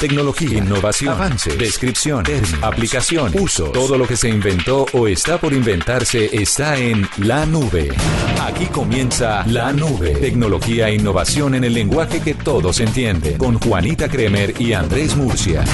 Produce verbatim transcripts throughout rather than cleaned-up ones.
tecnología, innovación, avance, descripción, términos, aplicación, uso. Todo lo que se inventó o está por inventarse está en La Nube. Aquí comienza La Nube. Tecnología e innovación en el lenguaje que todos entienden. Con Juanita Kremer y Andrés Murcia.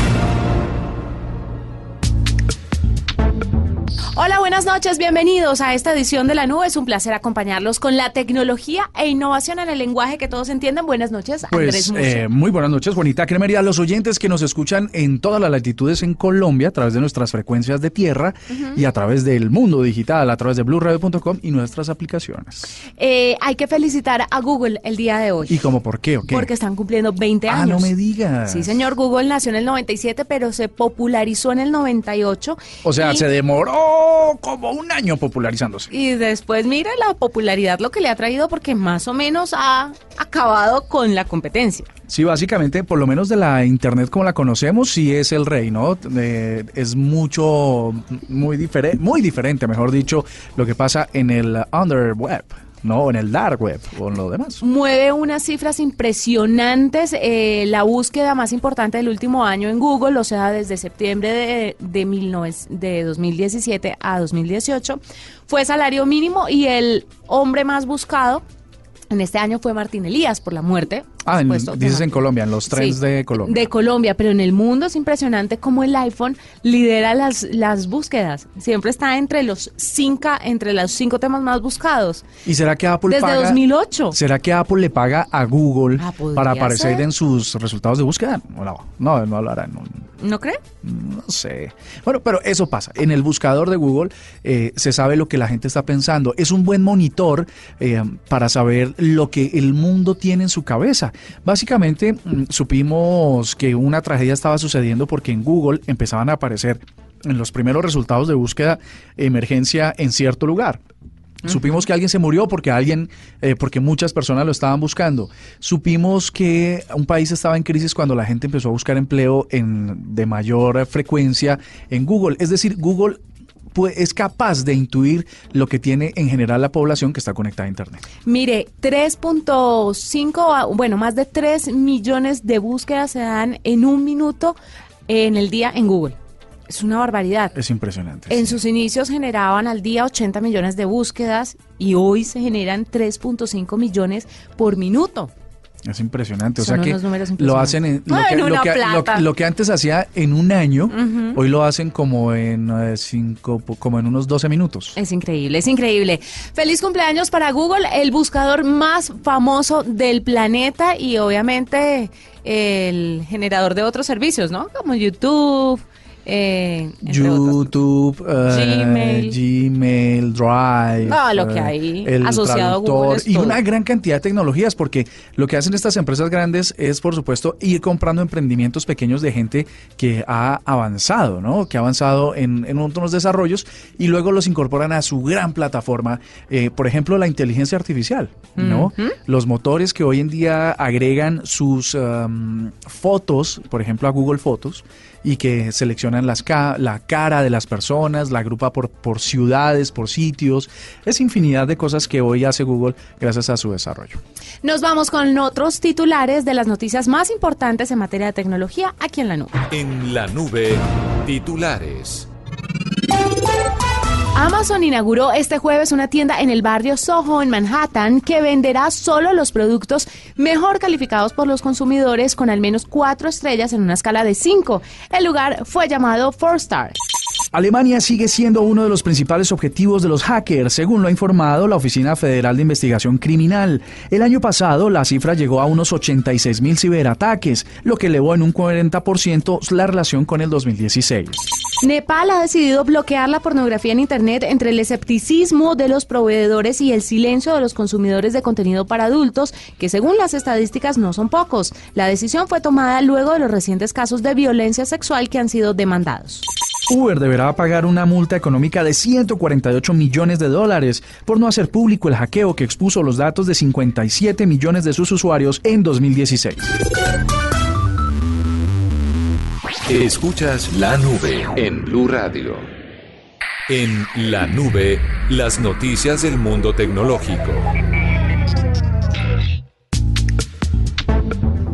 Hola, buenas noches, bienvenidos a esta edición de La Nube. Es un placer acompañarlos con la tecnología e innovación en el lenguaje que todos entienden. Buenas noches, Andrés Murcia. Pues, eh, muy buenas noches, Juanita Kremer, y a los oyentes que nos escuchan en todas las latitudes en Colombia, a través de nuestras frecuencias de tierra uh-huh. y a través del mundo digital, a través de blue radio punto com y nuestras aplicaciones. Eh, hay que felicitar a Google el día de hoy. ¿Y cómo por qué? Okay. Porque están cumpliendo veinte años. Ah, no me digas. Sí, señor, Google nació en el noventa y siete, pero se popularizó en el noventa y ocho. O sea, y... se demoró como un año popularizándose. Y después, mira, la popularidad lo que le ha traído, porque más o menos ha acabado con la competencia. Sí, básicamente, por lo menos de la internet como la conocemos, sí es el rey, ¿no? Eh, es mucho, muy, difere, muy diferente, mejor dicho, lo que pasa en el underweb. No, en el dark web o en lo demás. Mueve unas cifras impresionantes. Eh, la búsqueda más importante del último año en Google, o sea, desde septiembre de, de, mil nove, de dos mil diecisiete a dos mil dieciocho, fue salario mínimo, y el hombre más buscado en este año fue Martín Elías por la muerte. Ah, en, dices Martín. En Colombia, en los trends sí, de Colombia. De Colombia, pero en el mundo es impresionante cómo el iPhone lidera las, las búsquedas. Siempre está entre los cinco, entre los cinco temas más buscados. ¿Y será que Apple desde paga, dos mil ocho? ¿Será que Apple le paga a Google ah, para aparecer ser? en sus resultados de búsqueda? No, no, no lo hará. No, ¿no cree? No sé. Bueno, pero eso pasa. En el buscador de Google eh, se sabe lo que la gente está pensando. Es un buen monitor eh, para saber lo que el mundo tiene en su cabeza. Básicamente, supimos que una tragedia estaba sucediendo porque en Google empezaban a aparecer en los primeros resultados de búsqueda emergencia en cierto lugar. Supimos que alguien se murió porque alguien, eh, porque muchas personas lo estaban buscando. Supimos que un país estaba en crisis cuando la gente empezó a buscar empleo en, de mayor frecuencia en Google. Es decir, Google es capaz de intuir lo que tiene en general la población que está conectada a Internet. Mire, tres punto cinco, bueno, más de tres millones de búsquedas se dan en un minuto en el día en Google. Es una barbaridad. Es impresionante. En sí. sus inicios generaban al día ochenta millones de búsquedas y hoy se generan tres punto cinco millones por minuto. Es impresionante, son o sea que lo hacen en, lo, ah, que, en lo, que, lo, lo que antes hacía en un año, uh-huh. hoy lo hacen como en eh, cinco, como en unos doce minutos. Es increíble, es increíble. Feliz cumpleaños para Google, el buscador más famoso del planeta y obviamente el generador de otros servicios, ¿no? Como YouTube. Eh, YouTube, uh, Gmail. Gmail, Drive, no, lo que hay el asociado traductor, a Google y todo. Una gran cantidad de tecnologías, porque lo que hacen estas empresas grandes es, por supuesto, ir comprando emprendimientos pequeños de gente que ha avanzado, ¿no? Que ha avanzado en, en unos desarrollos y luego los incorporan a su gran plataforma. Eh, por ejemplo, la inteligencia artificial, ¿no? Mm-hmm. Los motores que hoy en día agregan sus um, fotos, por ejemplo, a Google Fotos, y que seleccionan las ca- la cara de las personas, la agrupa por, por ciudades, por sitios. Es infinidad de cosas que hoy hace Google gracias a su desarrollo. Nos vamos con otros titulares de las noticias más importantes en materia de tecnología aquí en La Nube. En La Nube, titulares. Amazon inauguró este jueves una tienda en el barrio Soho, en Manhattan, que venderá solo los productos mejor calificados por los consumidores con al menos cuatro estrellas en una escala de cinco. El lugar fue llamado Four Star. Alemania sigue siendo uno de los principales objetivos de los hackers, según lo ha informado la Oficina Federal de Investigación Criminal. El año pasado, la cifra llegó a unos ochenta y seis mil ciberataques, lo que elevó en un cuarenta por ciento la relación con el dos mil dieciséis. Nepal ha decidido bloquear la pornografía en Internet entre el escepticismo de los proveedores y el silencio de los consumidores de contenido para adultos, que según las estadísticas no son pocos. La decisión fue tomada luego de los recientes casos de violencia sexual que han sido demandados. Uber deberá pagar una multa económica de ciento cuarenta y ocho millones de dólares por no hacer público el hackeo que expuso los datos de cincuenta y siete millones de sus usuarios en dos mil dieciséis. Escuchas La Nube en Blue Radio. En La Nube, las noticias del mundo tecnológico.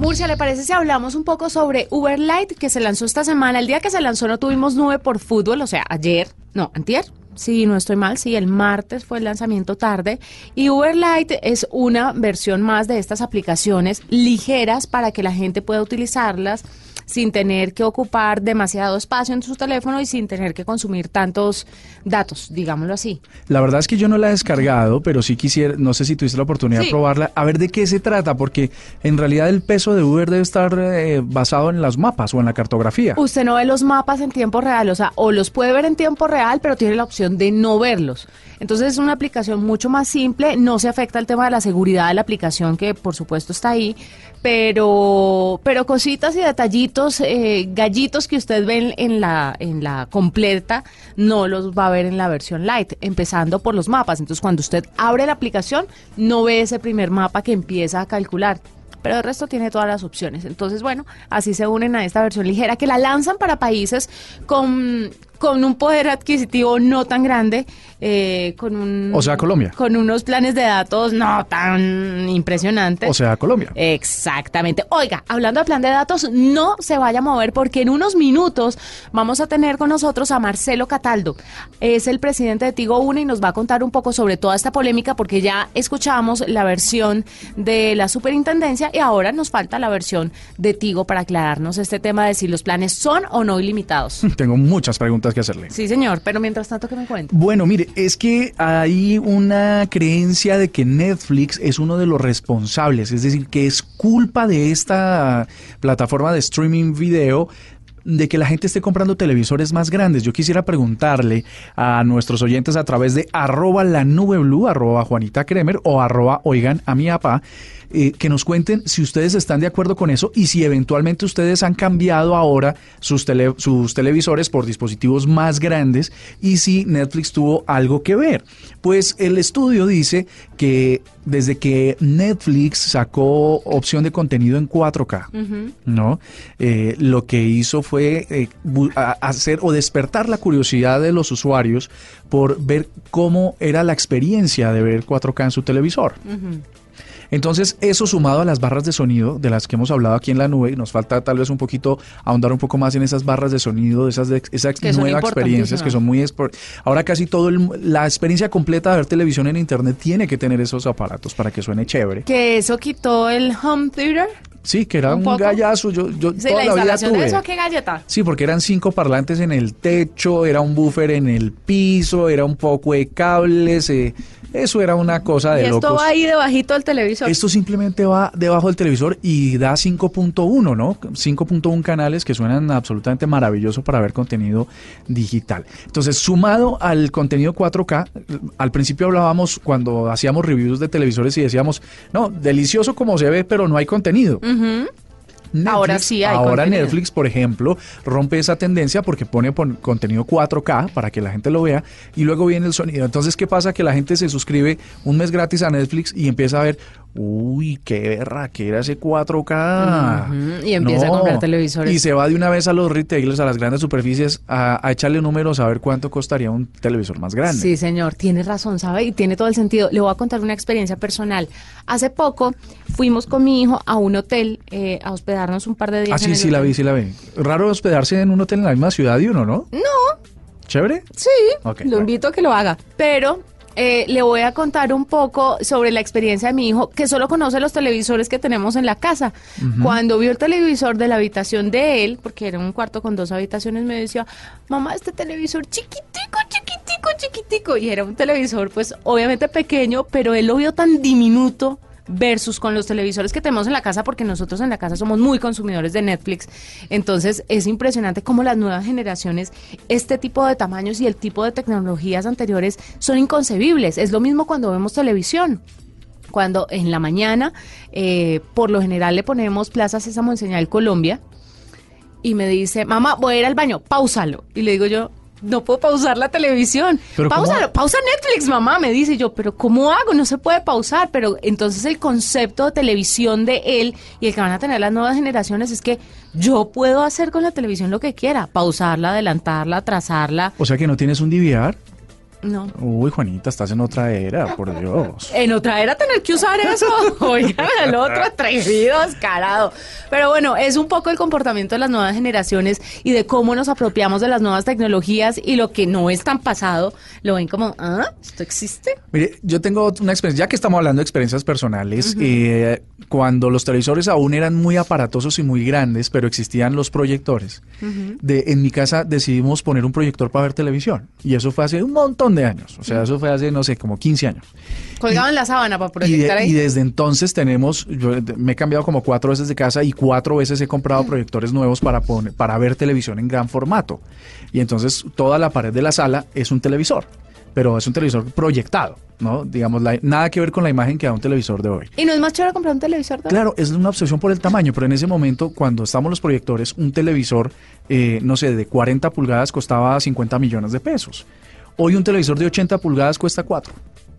Murcia, ¿le parece si hablamos un poco sobre Uber Light que se lanzó esta semana? El día que se lanzó no tuvimos nube por fútbol, o sea, ayer, no, antier. Sí, no estoy mal, sí, el martes fue el lanzamiento tarde. Y Uber Light es una versión más de estas aplicaciones ligeras para que la gente pueda utilizarlas sin tener que ocupar demasiado espacio en su teléfono y sin tener que consumir tantos datos, digámoslo así. La verdad es que yo no la he descargado, pero sí quisiera, no sé si tuviste la oportunidad sí. de probarla, a ver de qué se trata, porque en realidad el peso de Uber debe estar eh, basado en los mapas o en la cartografía. Usted no ve los mapas en tiempo real, o sea, o los puede ver en tiempo real, pero tiene la opción de no verlos. Entonces es una aplicación mucho más simple, no se afecta el tema de la seguridad de la aplicación, que por supuesto está ahí, pero, pero cositas y detallitos, eh, gallitos que usted ve en la, en la completa, no los va a ver en la versión light, empezando por los mapas. Entonces cuando usted abre la aplicación, no ve ese primer mapa que empieza a calcular. Pero el resto tiene todas las opciones. Entonces, bueno, así se unen a esta versión ligera que la lanzan para países con, con un poder adquisitivo no tan grande, eh, con un, o sea, Colombia. Con unos planes de datos no tan impresionantes. O sea, Colombia. Exactamente. Oiga, hablando de plan de datos, no se vaya a mover porque en unos minutos vamos a tener con nosotros a Marcelo Cataldo. Es el presidente de Tigo Uno y nos va a contar un poco sobre toda esta polémica porque ya escuchamos la versión de la superintendencia y ahora nos falta la versión de Tigo para aclararnos este tema de si los planes son o no ilimitados. Tengo muchas preguntas que hacerle. Sí, señor, pero mientras tanto, ¿qué me cuenta? Bueno, mire, es que hay una creencia de que Netflix es uno de los responsables, es decir, que es culpa de esta plataforma de streaming video de que la gente esté comprando televisores más grandes. Yo quisiera preguntarle a nuestros oyentes a través de arroba la nube blue, arroba Juanita Kremer o arroba oigan a mi papá, eh, que nos cuenten si ustedes están de acuerdo con eso y si eventualmente ustedes han cambiado ahora sus, tele, sus televisores por dispositivos más grandes y si Netflix tuvo algo que ver. Pues el estudio dice que desde que Netflix sacó opción de contenido en cuatro K, uh-huh. ¿no? Eh, lo que hizo fue fue eh, hacer o despertar la curiosidad de los usuarios por ver cómo era la experiencia de ver cuatro K en su televisor. Uh-huh. Entonces, eso sumado a las barras de sonido de las que hemos hablado aquí en la nube, nos falta tal vez un poquito ahondar un poco más en esas barras de sonido, esas de, esas nuevas experiencias que son muy... Ahora casi todo el, la experiencia completa de ver televisión en internet tiene que tener esos aparatos para que suene chévere. Que eso quitó el home theater. Sí, que era un, un gallazo. Yo, yo sí, toda la, la vida tuve. ¿De eso qué galleta? Sí, porque eran cinco parlantes en el techo, era un buffer en el piso, era un poco de cables. Eh, eso era una cosa de locos. ¿Y esto locos. va ahí debajito del televisor? Esto simplemente va debajo del televisor y da cinco punto uno, ¿no? cinco punto uno canales que suenan absolutamente maravilloso para ver contenido digital. Entonces, sumado al contenido cuatro K, al principio hablábamos cuando hacíamos reviews de televisores y decíamos, no, delicioso como se ve, pero no hay contenido. Mm. Mm-hmm. Netflix, ahora sí hay ahora contenido. Netflix, por ejemplo, rompe esa tendencia porque pone contenido cuatro K para que la gente lo vea y luego viene el sonido. Entonces, ¿qué pasa? Que la gente se suscribe un mes gratis a Netflix y empieza a ver, uy, qué berraquera ese cuatro K. Uh-huh. Y empieza no. a comprar televisores. Y se va de una vez a los retailers, a las grandes superficies, a, a echarle números a ver cuánto costaría un televisor más grande. Sí, señor, tiene razón, ¿sabe? Y tiene todo el sentido. Le voy a contar una experiencia personal. Hace poco fuimos con mi hijo a un hotel eh, a hospedar un par de días. Ah, sí, sí la vi, sí la vi. Raro hospedarse en un hotel en la misma ciudad de uno, ¿no? No. ¿Chévere? Sí, okay, lo bueno. invito a que lo haga. Pero eh, le voy a contar un poco sobre la experiencia de mi hijo, que solo conoce los televisores que tenemos en la casa. Uh-huh. Cuando vio el televisor de la habitación de él, porque era un cuarto con dos habitaciones, me decía, mamá, este televisor chiquitico, chiquitico, chiquitico. Y era un televisor, pues, obviamente pequeño, pero él lo vio tan diminuto versus con los televisores que tenemos en la casa, porque nosotros en la casa somos muy consumidores de Netflix. Entonces es impresionante cómo las nuevas generaciones, este tipo de tamaños y el tipo de tecnologías anteriores son inconcebibles. Es lo mismo cuando vemos televisión. Cuando en la mañana, eh, por lo general le ponemos Plaza Sésamo en Señal Colombia y me dice, mamá, voy a ir al baño, pausalo. Y le digo yo, no puedo pausar la televisión. Pausa, pausa Netflix, mamá, me dice yo, pero ¿cómo hago? No se puede pausar. Pero entonces el concepto de televisión de él y el que van a tener las nuevas generaciones es que yo puedo hacer con la televisión lo que quiera, pausarla, adelantarla, atrasarla. O sea que no tienes un D V R. No. Uy, Juanita, estás en otra era, por Dios. En otra era tener que usar eso. Oigan, el otro atrevido, descarado. Pero bueno, es un poco el comportamiento de las nuevas generaciones y de cómo nos apropiamos de las nuevas tecnologías, y lo que no es tan pasado lo ven como, ¿ah? ¿Esto existe? Mire, yo tengo una experiencia, ya que estamos hablando de experiencias personales, uh-huh. eh, cuando los televisores aún eran muy aparatosos y muy grandes, pero existían los proyectores. Uh-huh. de, en mi casa decidimos poner un proyector para ver televisión, y eso fue hace un montón de años, o sea, eso fue hace, no sé, como quince años. Colgaban la sábana para proyectar y de, ahí. Y desde entonces tenemos, yo me he cambiado como cuatro veces de casa y cuatro veces he comprado mm. proyectores nuevos para, poner, para ver televisión en gran formato. Y entonces toda la pared de la sala es un televisor, pero es un televisor proyectado, ¿no? Digamos, la, nada que ver con la imagen que da un televisor de hoy. ¿Y no es más chévere comprar un televisor de hoy? Claro, es una obsesión por el tamaño, pero en ese momento, cuando estábamos los proyectores, un televisor, eh, no sé, de cuarenta pulgadas costaba cincuenta millones de pesos. Hoy un televisor de ochenta pulgadas cuesta cuatro.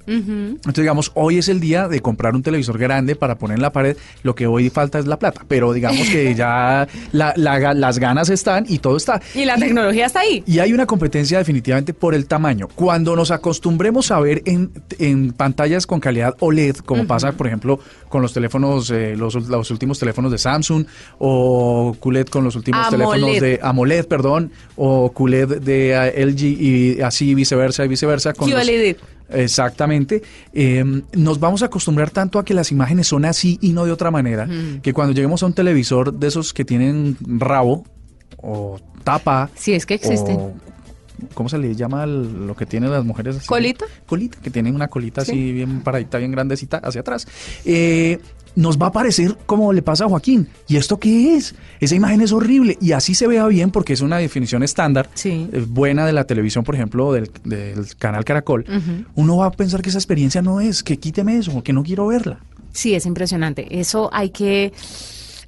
Uh-huh. Entonces, digamos, hoy es el día de comprar un televisor grande para poner en la pared. Lo que hoy falta es la plata, pero digamos que ya la, la, las ganas están y todo está. Y la tecnología y, está ahí. Y hay una competencia definitivamente por el tamaño. Cuando nos acostumbremos a ver en, en pantallas con calidad O L E D, como uh-huh. pasa, por ejemplo, con los teléfonos, eh, los, los últimos teléfonos de Samsung, o Q L E D con los últimos AMOLED. teléfonos de AMOLED, perdón, o Q L E D de uh, L G, y así viceversa y viceversa. Con Q L E D. Los, Exactamente. Eh, nos vamos a acostumbrar tanto a que las imágenes son así y no de otra manera, mm. que cuando lleguemos a un televisor de esos que tienen rabo o tapa... Si es que existen. O, ¿cómo se le llama lo que tienen las mujeres? Así? ¿Colita? Colita, que tienen una colita sí. así bien paradita, bien grandecita hacia atrás. Eh... Nos va a parecer como le pasa a Joaquín. ¿Y esto qué es? Esa imagen es horrible. Y así se vea bien porque es una definición estándar, sí. eh, buena de la televisión, por ejemplo, del, del canal Caracol. Uh-huh. Uno va a pensar que esa experiencia no es, que quíteme eso, que no quiero verla. Sí, es impresionante. Eso hay que...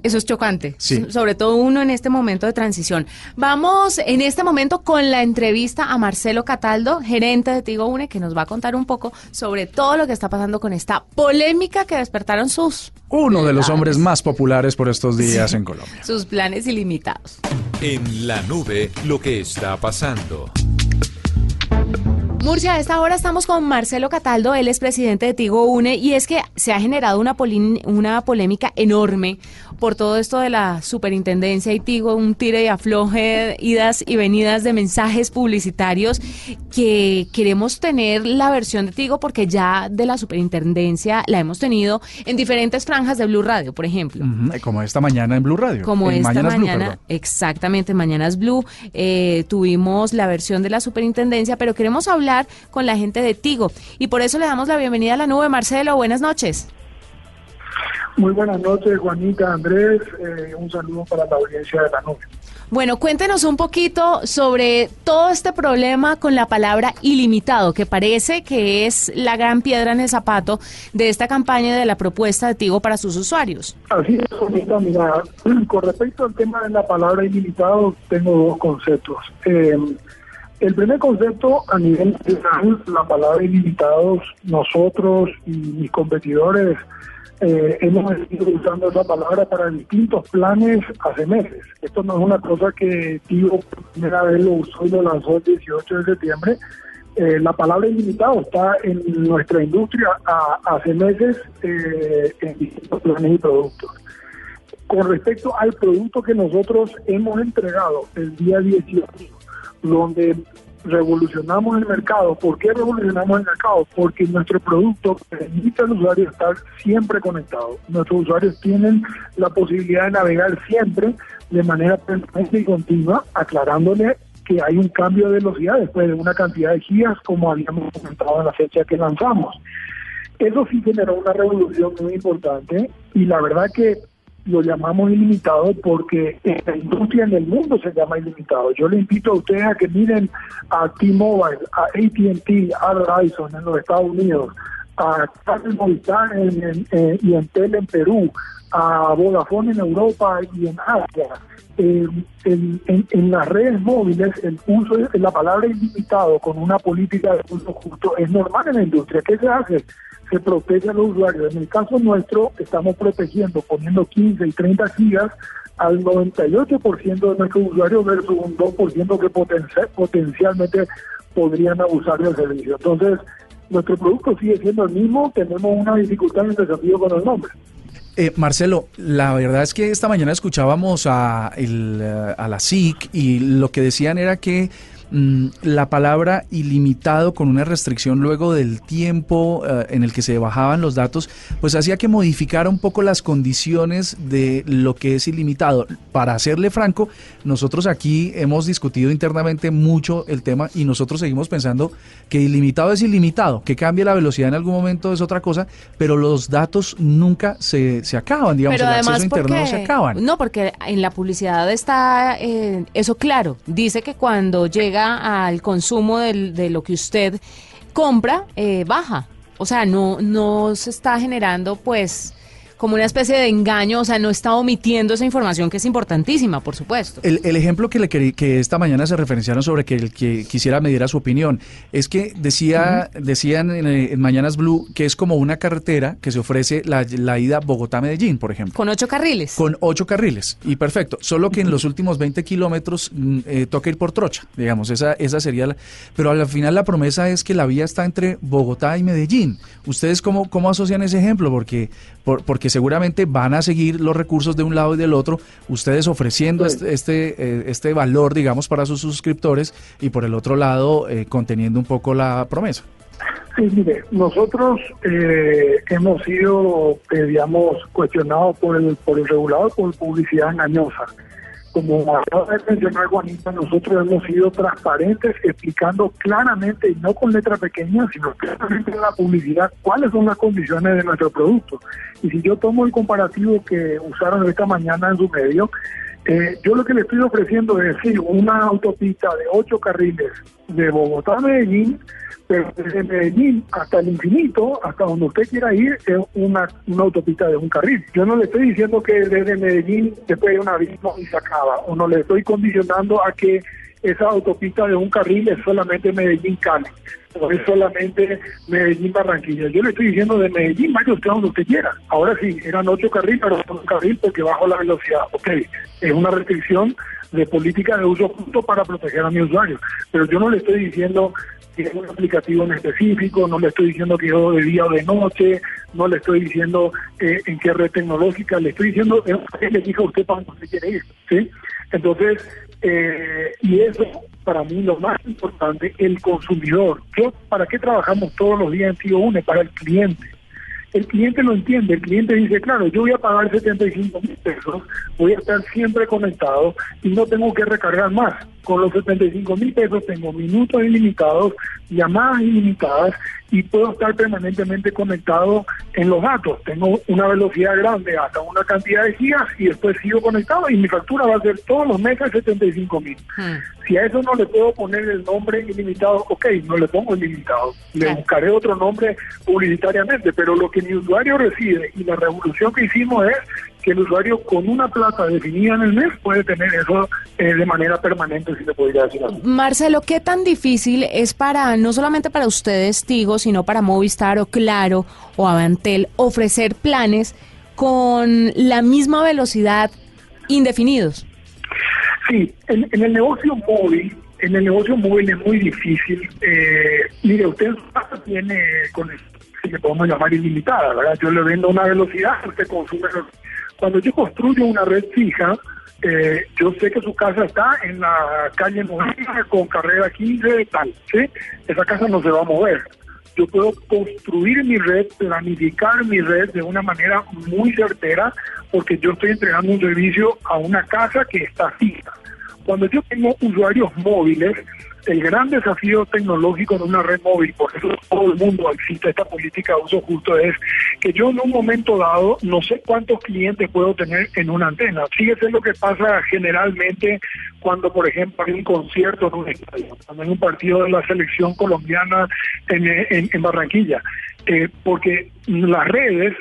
Eso es chocante, sí. sobre todo uno en este momento de transición. Vamos en este momento con la entrevista a Marcelo Cataldo, gerente de Tigo Une, que nos va a contar un poco sobre todo lo que está pasando con esta polémica que despertaron sus... Uno de los hombres más populares por estos días sí. en Colombia. Sus planes ilimitados. En La Nube, lo que está pasando... Murcia, a esta hora estamos con Marcelo Cataldo, él es presidente de Tigo Une, y es que se ha generado una, poli- una polémica enorme por todo esto de la superintendencia y Tigo, un tire y afloje, idas y venidas de mensajes publicitarios, que queremos tener la versión de Tigo porque ya de la superintendencia la hemos tenido en diferentes franjas de Blue Radio, por ejemplo. Mm-hmm, como esta mañana en Blue Radio. Como en esta Mañanas mañana, Blue, exactamente, en Mañanas Blue eh, tuvimos la versión de la superintendencia, pero queremos hablar con la gente de Tigo, y por eso le damos la bienvenida a La Nube. Marcelo, buenas noches. Muy buenas noches, Juanita, Andrés, eh, un saludo para la audiencia de La Nube. Bueno, cuéntenos un poquito sobre todo este problema con la palabra ilimitado, que parece que es la gran piedra en el zapato de esta campaña de la propuesta de Tigo para sus usuarios. Así es, Juanita, mira, con respecto al tema de la palabra ilimitado, tengo dos conceptos. Eh, El primer concepto, a nivel general, la palabra ilimitados, nosotros y mis competidores eh, hemos estado usando esa palabra para distintos planes hace meses. Esto no es una cosa que Tigo por primera vez lo usó y lo lanzó el dieciocho de septiembre. Eh, la palabra ilimitado está en nuestra industria a, hace meses eh, en distintos planes y productos. Con respecto al producto que nosotros hemos entregado el día dieciocho, donde revolucionamos el mercado. ¿Por qué revolucionamos el mercado? Porque nuestro producto permite al usuario estar siempre conectado. Nuestros usuarios tienen la posibilidad de navegar siempre de manera permanente y continua, aclarándole que hay un cambio de velocidad después de una cantidad de gigas, como habíamos comentado en la fecha que lanzamos. Eso sí generó una revolución muy importante, y la verdad que lo llamamos ilimitado porque en la industria, en el mundo, se llama ilimitado. Yo le invito a ustedes a que miren a T-Mobile, a A T and T, a Verizon en los Estados Unidos, a Caracol Movistar en, en, en, y Entel en Perú, a Vodafone en Europa y en Asia. En, en, en, en las redes móviles, el uso de la palabra ilimitado con una política de uso justo es normal en la industria. ¿Qué se hace? Se protege a los usuarios. En el caso nuestro, estamos protegiendo, poniendo quince y treinta gigas al noventa y ocho por ciento de nuestros usuarios versus un dos por ciento que poten- potencialmente podrían abusar del servicio. Entonces, nuestro producto sigue siendo el mismo, tenemos una dificultad y un desafío con el nombre. Eh, Marcelo, la verdad es que esta mañana escuchábamos a, el, a la S I C y lo que decían era que mmm, la palabra ilimitado con una restricción luego del tiempo eh, en el que se bajaban los datos, pues hacía que modificara un poco las condiciones de lo que es ilimitado. Para serle franco, nosotros aquí hemos discutido internamente mucho el tema y nosotros seguimos pensando que ilimitado es ilimitado, que cambie la velocidad en algún momento es otra cosa, pero los datos nunca se... se acaban, digamos, pero el además acceso a internet no se acaban. No, porque en la publicidad está eh, eso claro. Dice que cuando llega al consumo del, de lo que usted compra, eh, baja. O sea, no, no se está generando, pues, como una especie de engaño, o sea, no está omitiendo esa información que es importantísima, por supuesto. El, el ejemplo que, le, que esta mañana se referenciaron sobre que el que quisiera me diera su opinión, es que decía uh-huh. decían en, en Mañanas Blue que es como una carretera que se ofrece la, la ida Bogotá-Medellín, por ejemplo. Con ocho carriles. Con ocho carriles, y perfecto, solo que uh-huh. en los últimos veinte kilómetros eh, toca ir por trocha, digamos, esa, esa sería la... Pero al final la promesa es que la vía está entre Bogotá y Medellín. ¿Ustedes cómo, cómo asocian ese ejemplo? Porque... Por, porque seguramente van a seguir los recursos de un lado y del otro, ustedes ofreciendo este este, este valor, digamos, para sus suscriptores y por el otro lado eh, conteniendo un poco la promesa. Sí, mire, nosotros eh, hemos sido, eh, digamos, cuestionados por el, por el regulador por publicidad engañosa. Como acaba de mencionar Juanita, nosotros hemos sido transparentes, explicando claramente, y no con letra pequeña, sino claramente en la publicidad, cuáles son las condiciones de nuestro producto. Y si yo tomo el comparativo que usaron esta mañana en su medio, eh, yo lo que le estoy ofreciendo es decir, una autopista de ocho carriles de Bogotá a Medellín, pero desde Medellín hasta el infinito, hasta donde usted quiera ir, es una, una autopista de un carril. Yo no le estoy diciendo que desde Medellín después hay un abismo y se acaba, o no le estoy condicionando a que esa autopista de un carril es solamente Medellín-Cali, o es solamente Medellín-Barranquilla. Yo le estoy diciendo de Medellín, vaya usted donde usted quiera. Ahora sí, eran ocho carriles, pero son un carril porque bajo la velocidad. Ok, es una restricción de política de uso justo para proteger a mi usuario, pero yo no le estoy diciendo... que es un aplicativo en específico, no le estoy diciendo que yo de día o de noche, no le estoy diciendo eh, en qué red tecnológica, le estoy diciendo que le diga a usted para dónde quiere ir, ¿sí? Entonces, eh, y eso para mí lo más importante, el consumidor. Yo, ¿para qué trabajamos todos los días en Tigo Une? Para el cliente. El cliente lo entiende, el cliente dice, claro, yo voy a pagar setenta y cinco mil pesos, voy a estar siempre conectado y no tengo que recargar más. Con los setenta y cinco mil pesos tengo minutos ilimitados, llamadas ilimitadas y puedo estar permanentemente conectado en los datos. Tengo una velocidad grande hasta una cantidad de gigas y después sigo conectado y mi factura va a ser todos los meses setenta y cinco mil. Hmm. Si a eso no le puedo poner el nombre ilimitado, ok, no le pongo ilimitado. Le claro. buscaré otro nombre publicitariamente, pero lo que mi usuario recibe y la revolución que hicimos es que el usuario con una plata definida en el mes puede tener eso eh, de manera permanente, si le podría decir así. Marcelo, ¿qué tan difícil es para, no solamente para ustedes, Tigo, sino para Movistar o Claro o Avantel, ofrecer planes con la misma velocidad indefinidos? Sí, en, en el negocio móvil, en el negocio móvil es muy difícil. Eh, mire, usted tiene con si le podemos llamar ilimitada, ¿verdad? Yo le vendo una velocidad, usted consume. Cuando yo construyo una red fija, eh, yo sé que su casa está en la calle noventa con carrera quince, tal, ¿sí? Esa casa no se va a mover. Yo puedo construir mi red, planificar mi red de una manera muy certera, porque yo estoy entregando un servicio a una casa que está fija. Cuando yo tengo usuarios móviles, el gran desafío tecnológico en una red móvil, por eso todo el mundo existe esta política de uso justo, es que yo en un momento dado no sé cuántos clientes puedo tener en una antena. Fíjese lo que pasa generalmente cuando, por ejemplo, hay un concierto en un estadio, cuando hay un partido de la selección colombiana en, en, en Barranquilla, eh, porque las redes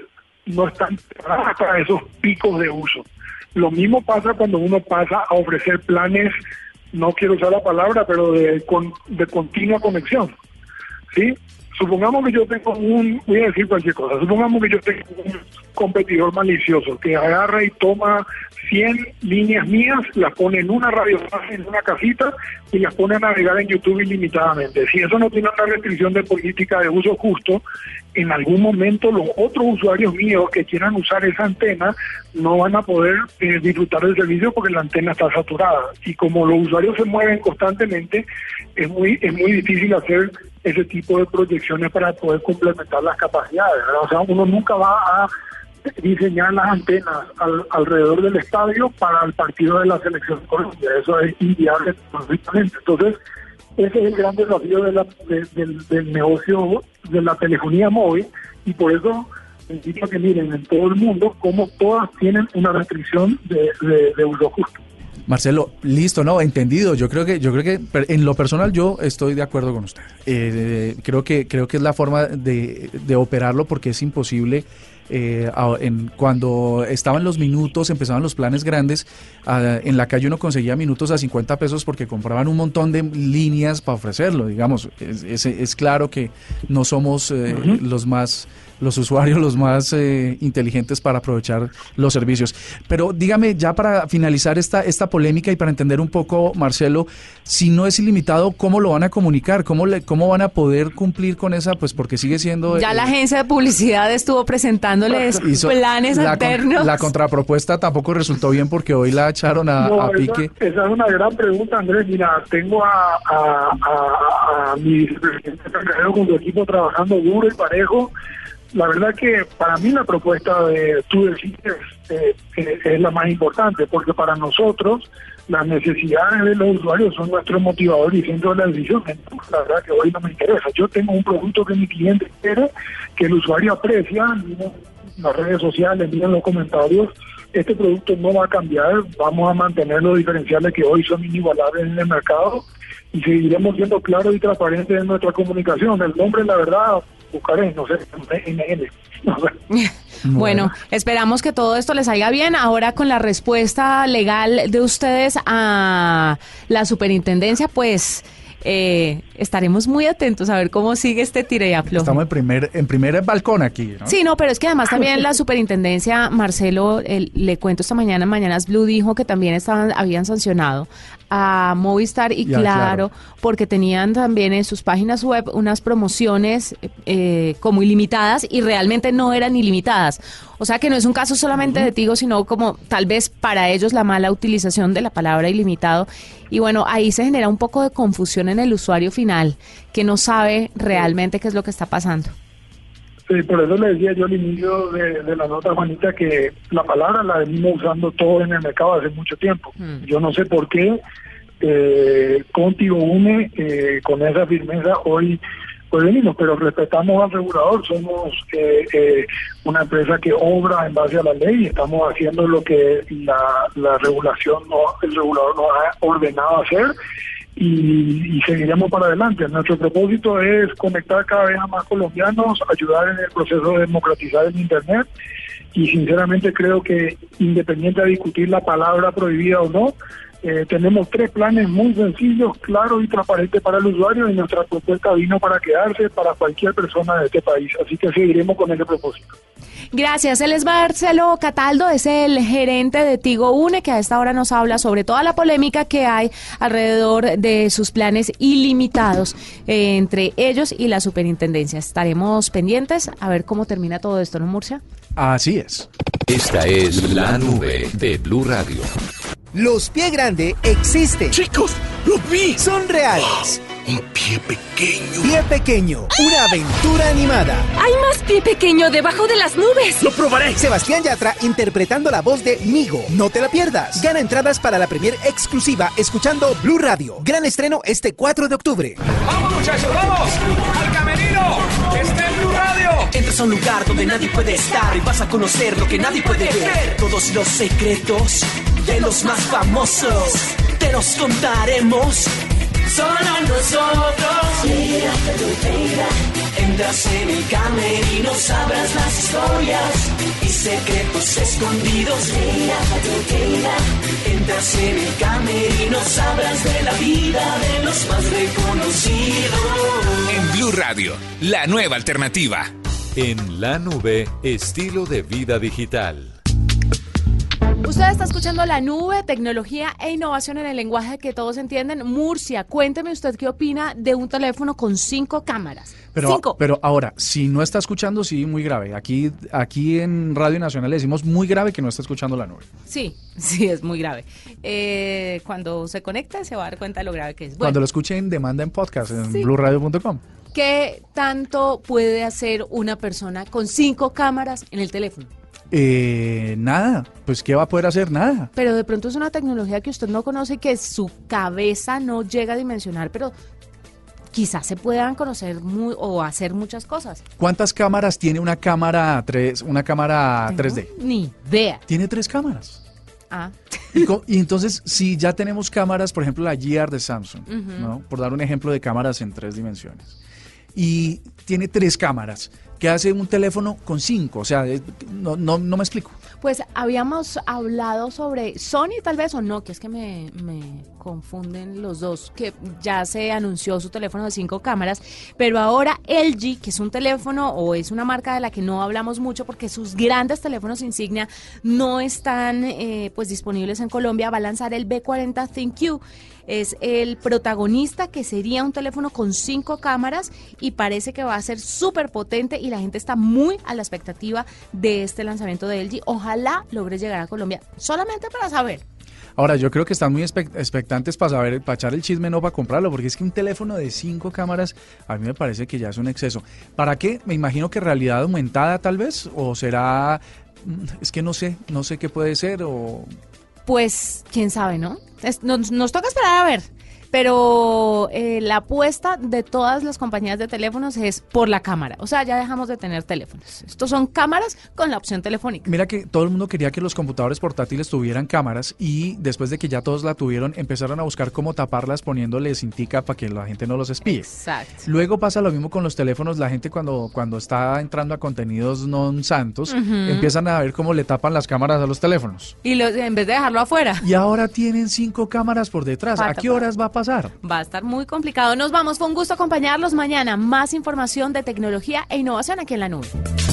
no están preparadas para esos picos de uso. Lo mismo pasa cuando uno pasa a ofrecer planes, no quiero usar la palabra, pero de, con, de continua conexión, ¿sí? Supongamos que yo tengo un, voy a decir cualquier cosa, supongamos que yo tengo un competidor malicioso que agarra y toma cien líneas mías, las pone en una radio, en una casita, y las pone a navegar en YouTube ilimitadamente. Si eso no tiene una restricción de política de uso justo, en algún momento los otros usuarios míos que quieran usar esa antena no van a poder eh, disfrutar del servicio porque la antena está saturada. Y como los usuarios se mueven constantemente, es muy, es muy difícil hacer ese tipo de proyecciones para poder complementar las capacidades, ¿verdad? O sea, uno nunca va a diseñar las antenas al, alrededor del estadio para el partido de la selección de Colombia. Eso es inviable perfectamente. Entonces, ese es el gran desafío de la, de, del, del negocio de la telefonía móvil, y por eso necesito que miren en todo el mundo cómo todas tienen una restricción de, de, de uso justo. Marcelo, listo, no, entendido. Yo creo que, yo creo que en lo personal yo estoy de acuerdo con usted. Eh, creo que, creo que es la forma de, de operarlo, porque es imposible. Eh, en, cuando estaban los minutos, empezaban los planes grandes, a, en la calle uno conseguía minutos a cincuenta pesos porque compraban un montón de líneas para ofrecerlo, digamos. Es, es, es claro que no somos eh, uh-huh. los más, los usuarios los más eh, inteligentes para aprovechar los servicios. Pero dígame, ya para finalizar esta, esta polémica y para entender un poco, Marcelo, si no es ilimitado, ¿cómo lo van a comunicar? ¿Cómo, le, cómo van a poder cumplir con esa? Pues porque sigue siendo... Ya eh, la agencia de publicidad estuvo presentando Hizo planes la, alternos. La contrapropuesta tampoco resultó bien porque hoy la echaron a, no, a pique. Esa, esa es una gran pregunta, Andrés. Mira, tengo a, a, a, a mi vicepresidente con su equipo trabajando duro y parejo. La verdad que para mí la propuesta de tú decides eh, es la más importante, porque para nosotros las necesidades de los usuarios son nuestro motivador y centro de la decisión. Entonces, la verdad que hoy no me interesa. Yo tengo un producto que mi cliente quiere, que el usuario aprecia, miren las redes sociales, miren los comentarios. Este producto no va a cambiar, vamos a mantener los diferenciales que hoy son inigualables en el mercado y seguiremos siendo claros y transparentes en nuestra comunicación. El nombre, la verdad... Buscaré, no sé, N N. No sé. Bueno, esperamos que todo esto les salga bien. Ahora, con la respuesta legal de ustedes a la superintendencia, pues eh, estaremos muy atentos a ver cómo sigue este tire y afloje. Estamos en primer, en primer balcón aquí, ¿no? Sí, no, pero es que además también la superintendencia, Marcelo, el, le cuento esta mañana, Mañanas Blue dijo que también estaban habían sancionado a Movistar y ya, Claro, porque tenían también en sus páginas web unas promociones eh, como ilimitadas, y realmente no eran ilimitadas. O sea que no es un caso solamente uh-huh. de Tigo, sino como tal vez para ellos la mala utilización de la palabra ilimitado. Y bueno, ahí se genera un poco de confusión en el usuario final, que no sabe realmente qué es lo que está pasando. Sí, por eso le decía yo al inicio de, de la nota, Juanita, que la palabra la venimos usando todos en el mercado hace mucho tiempo. Mm. Yo no sé por qué eh, Contigo une eh, con esa firmeza hoy pues venimos, pero respetamos al regulador, somos eh, eh, una empresa que obra en base a la ley y estamos haciendo lo que la, la regulación, no, el regulador nos ha ordenado hacer. Y, y seguiremos para adelante. Nuestro propósito es conectar cada vez a más colombianos, ayudar en el proceso de democratizar el Internet, y sinceramente creo que, independiente de discutir la palabra prohibida o no, eh, tenemos tres planes muy sencillos, claros y transparentes para el usuario, y nuestra propuesta vino para quedarse para cualquier persona de este país, así que seguiremos con ese propósito. Gracias, él es Marcelo Cataldo, es el gerente de Tigo Une, que a esta hora nos habla sobre toda la polémica que hay alrededor de sus planes ilimitados eh, entre ellos y la superintendencia. Estaremos pendientes a ver cómo termina todo esto, ¿no, Murcia? Así es. Esta es La Nube de Blue Radio. Los Pie Grande existen. Chicos, los vi. Son reales. Oh, un pie pequeño. Pie pequeño, una aventura animada. Hay más pie pequeño debajo de las nubes. Lo probaré. Sebastián Yatra interpretando la voz de Migo. No te la pierdas. Gana entradas para la premier exclusiva escuchando Blue Radio. Gran estreno este cuatro de octubre. Vamos, muchachos, vamos. Al camerino. Este Blue Radio. Entras a un lugar donde nadie puede estar y vas a conocer lo que nadie puede ver. Todos los secretos de los más famosos te los contaremos. Solo nosotros. Mira, mira, entras en el camerino, sabrás las historias y secretos escondidos. Mira, mira, entras en el camerino, sabrás de la vida de los más reconocidos. En Blue Radio, la nueva alternativa. En La Nube, estilo de vida digital. Usted está escuchando La Nube, tecnología e innovación en el lenguaje que todos entienden. Murcia, cuénteme usted qué opina de un teléfono con cinco cámaras. Pero, cinco. Pero ahora, si no está escuchando, sí, muy grave. Aquí, aquí en Radio Nacional le decimos muy grave que no está escuchando La Nube. Sí, sí, es muy grave. Eh, cuando se conecta se va a dar cuenta de lo grave que es. Bueno, cuando lo escuche en demanda en podcast, en sí. blue radio punto com. ¿Qué tanto puede hacer una persona con cinco cámaras en el teléfono? Eh, nada, pues ¿qué va a poder hacer? Nada. Pero de pronto es una tecnología que usted no conoce, que su cabeza no llega a dimensionar, pero quizás se puedan conocer muy, o hacer muchas cosas. ¿Cuántas cámaras tiene una cámara tres, una cámara tres D? Ni idea. Tiene tres cámaras. Ah. Y, con, y entonces, si ya tenemos cámaras, por ejemplo la G R de Samsung, uh-huh. ¿no? Por dar un ejemplo de cámaras en tres dimensiones. Y tiene tres cámaras. ¿Qué hace un teléfono con cinco? O sea, no, no, no me explico. Pues habíamos hablado sobre Sony tal vez o Nokia, es que me, me confunden los dos, que ya se anunció su teléfono de cinco cámaras, pero ahora L G, que es un teléfono o es una marca de la que no hablamos mucho porque sus grandes teléfonos insignia no están eh, pues disponibles en Colombia, va a lanzar el B cuarenta ThinQ. Es el protagonista, que sería un teléfono con cinco cámaras y parece que va a ser súper potente y la gente está muy a la expectativa de este lanzamiento de L G. Ojalá logre llegar a Colombia, solamente para saber. Ahora, yo creo que están muy expectantes para saber, para echar el chisme, no para comprarlo, porque es que un teléfono de cinco cámaras a mí me parece que ya es un exceso. ¿Para qué? Me imagino que realidad aumentada tal vez, o será, es que no sé, no sé qué puede ser, o... Pues, quién sabe, ¿no? Es, nos, nos toca esperar a ver, pero eh, la apuesta de todas las compañías de teléfonos es por la cámara. O sea, ya dejamos de tener teléfonos. Estos son cámaras con la opción telefónica. Mira que todo el mundo quería que los computadores portátiles tuvieran cámaras y después de que ya todos la tuvieron, empezaron a buscar cómo taparlas poniéndole cintica para que la gente no los espíe. Exacto. Luego pasa lo mismo con los teléfonos. La gente cuando, cuando está entrando a contenidos no santos, uh-huh. empiezan a ver cómo le tapan las cámaras a los teléfonos. Y los, en vez de dejarlo afuera. Y ahora tienen cinco cámaras por detrás. Falta, ¿a qué horas va a pasar? Va a estar muy complicado. Nos vamos, fue un gusto acompañarlos. Mañana más información de tecnología e innovación aquí en La Nube.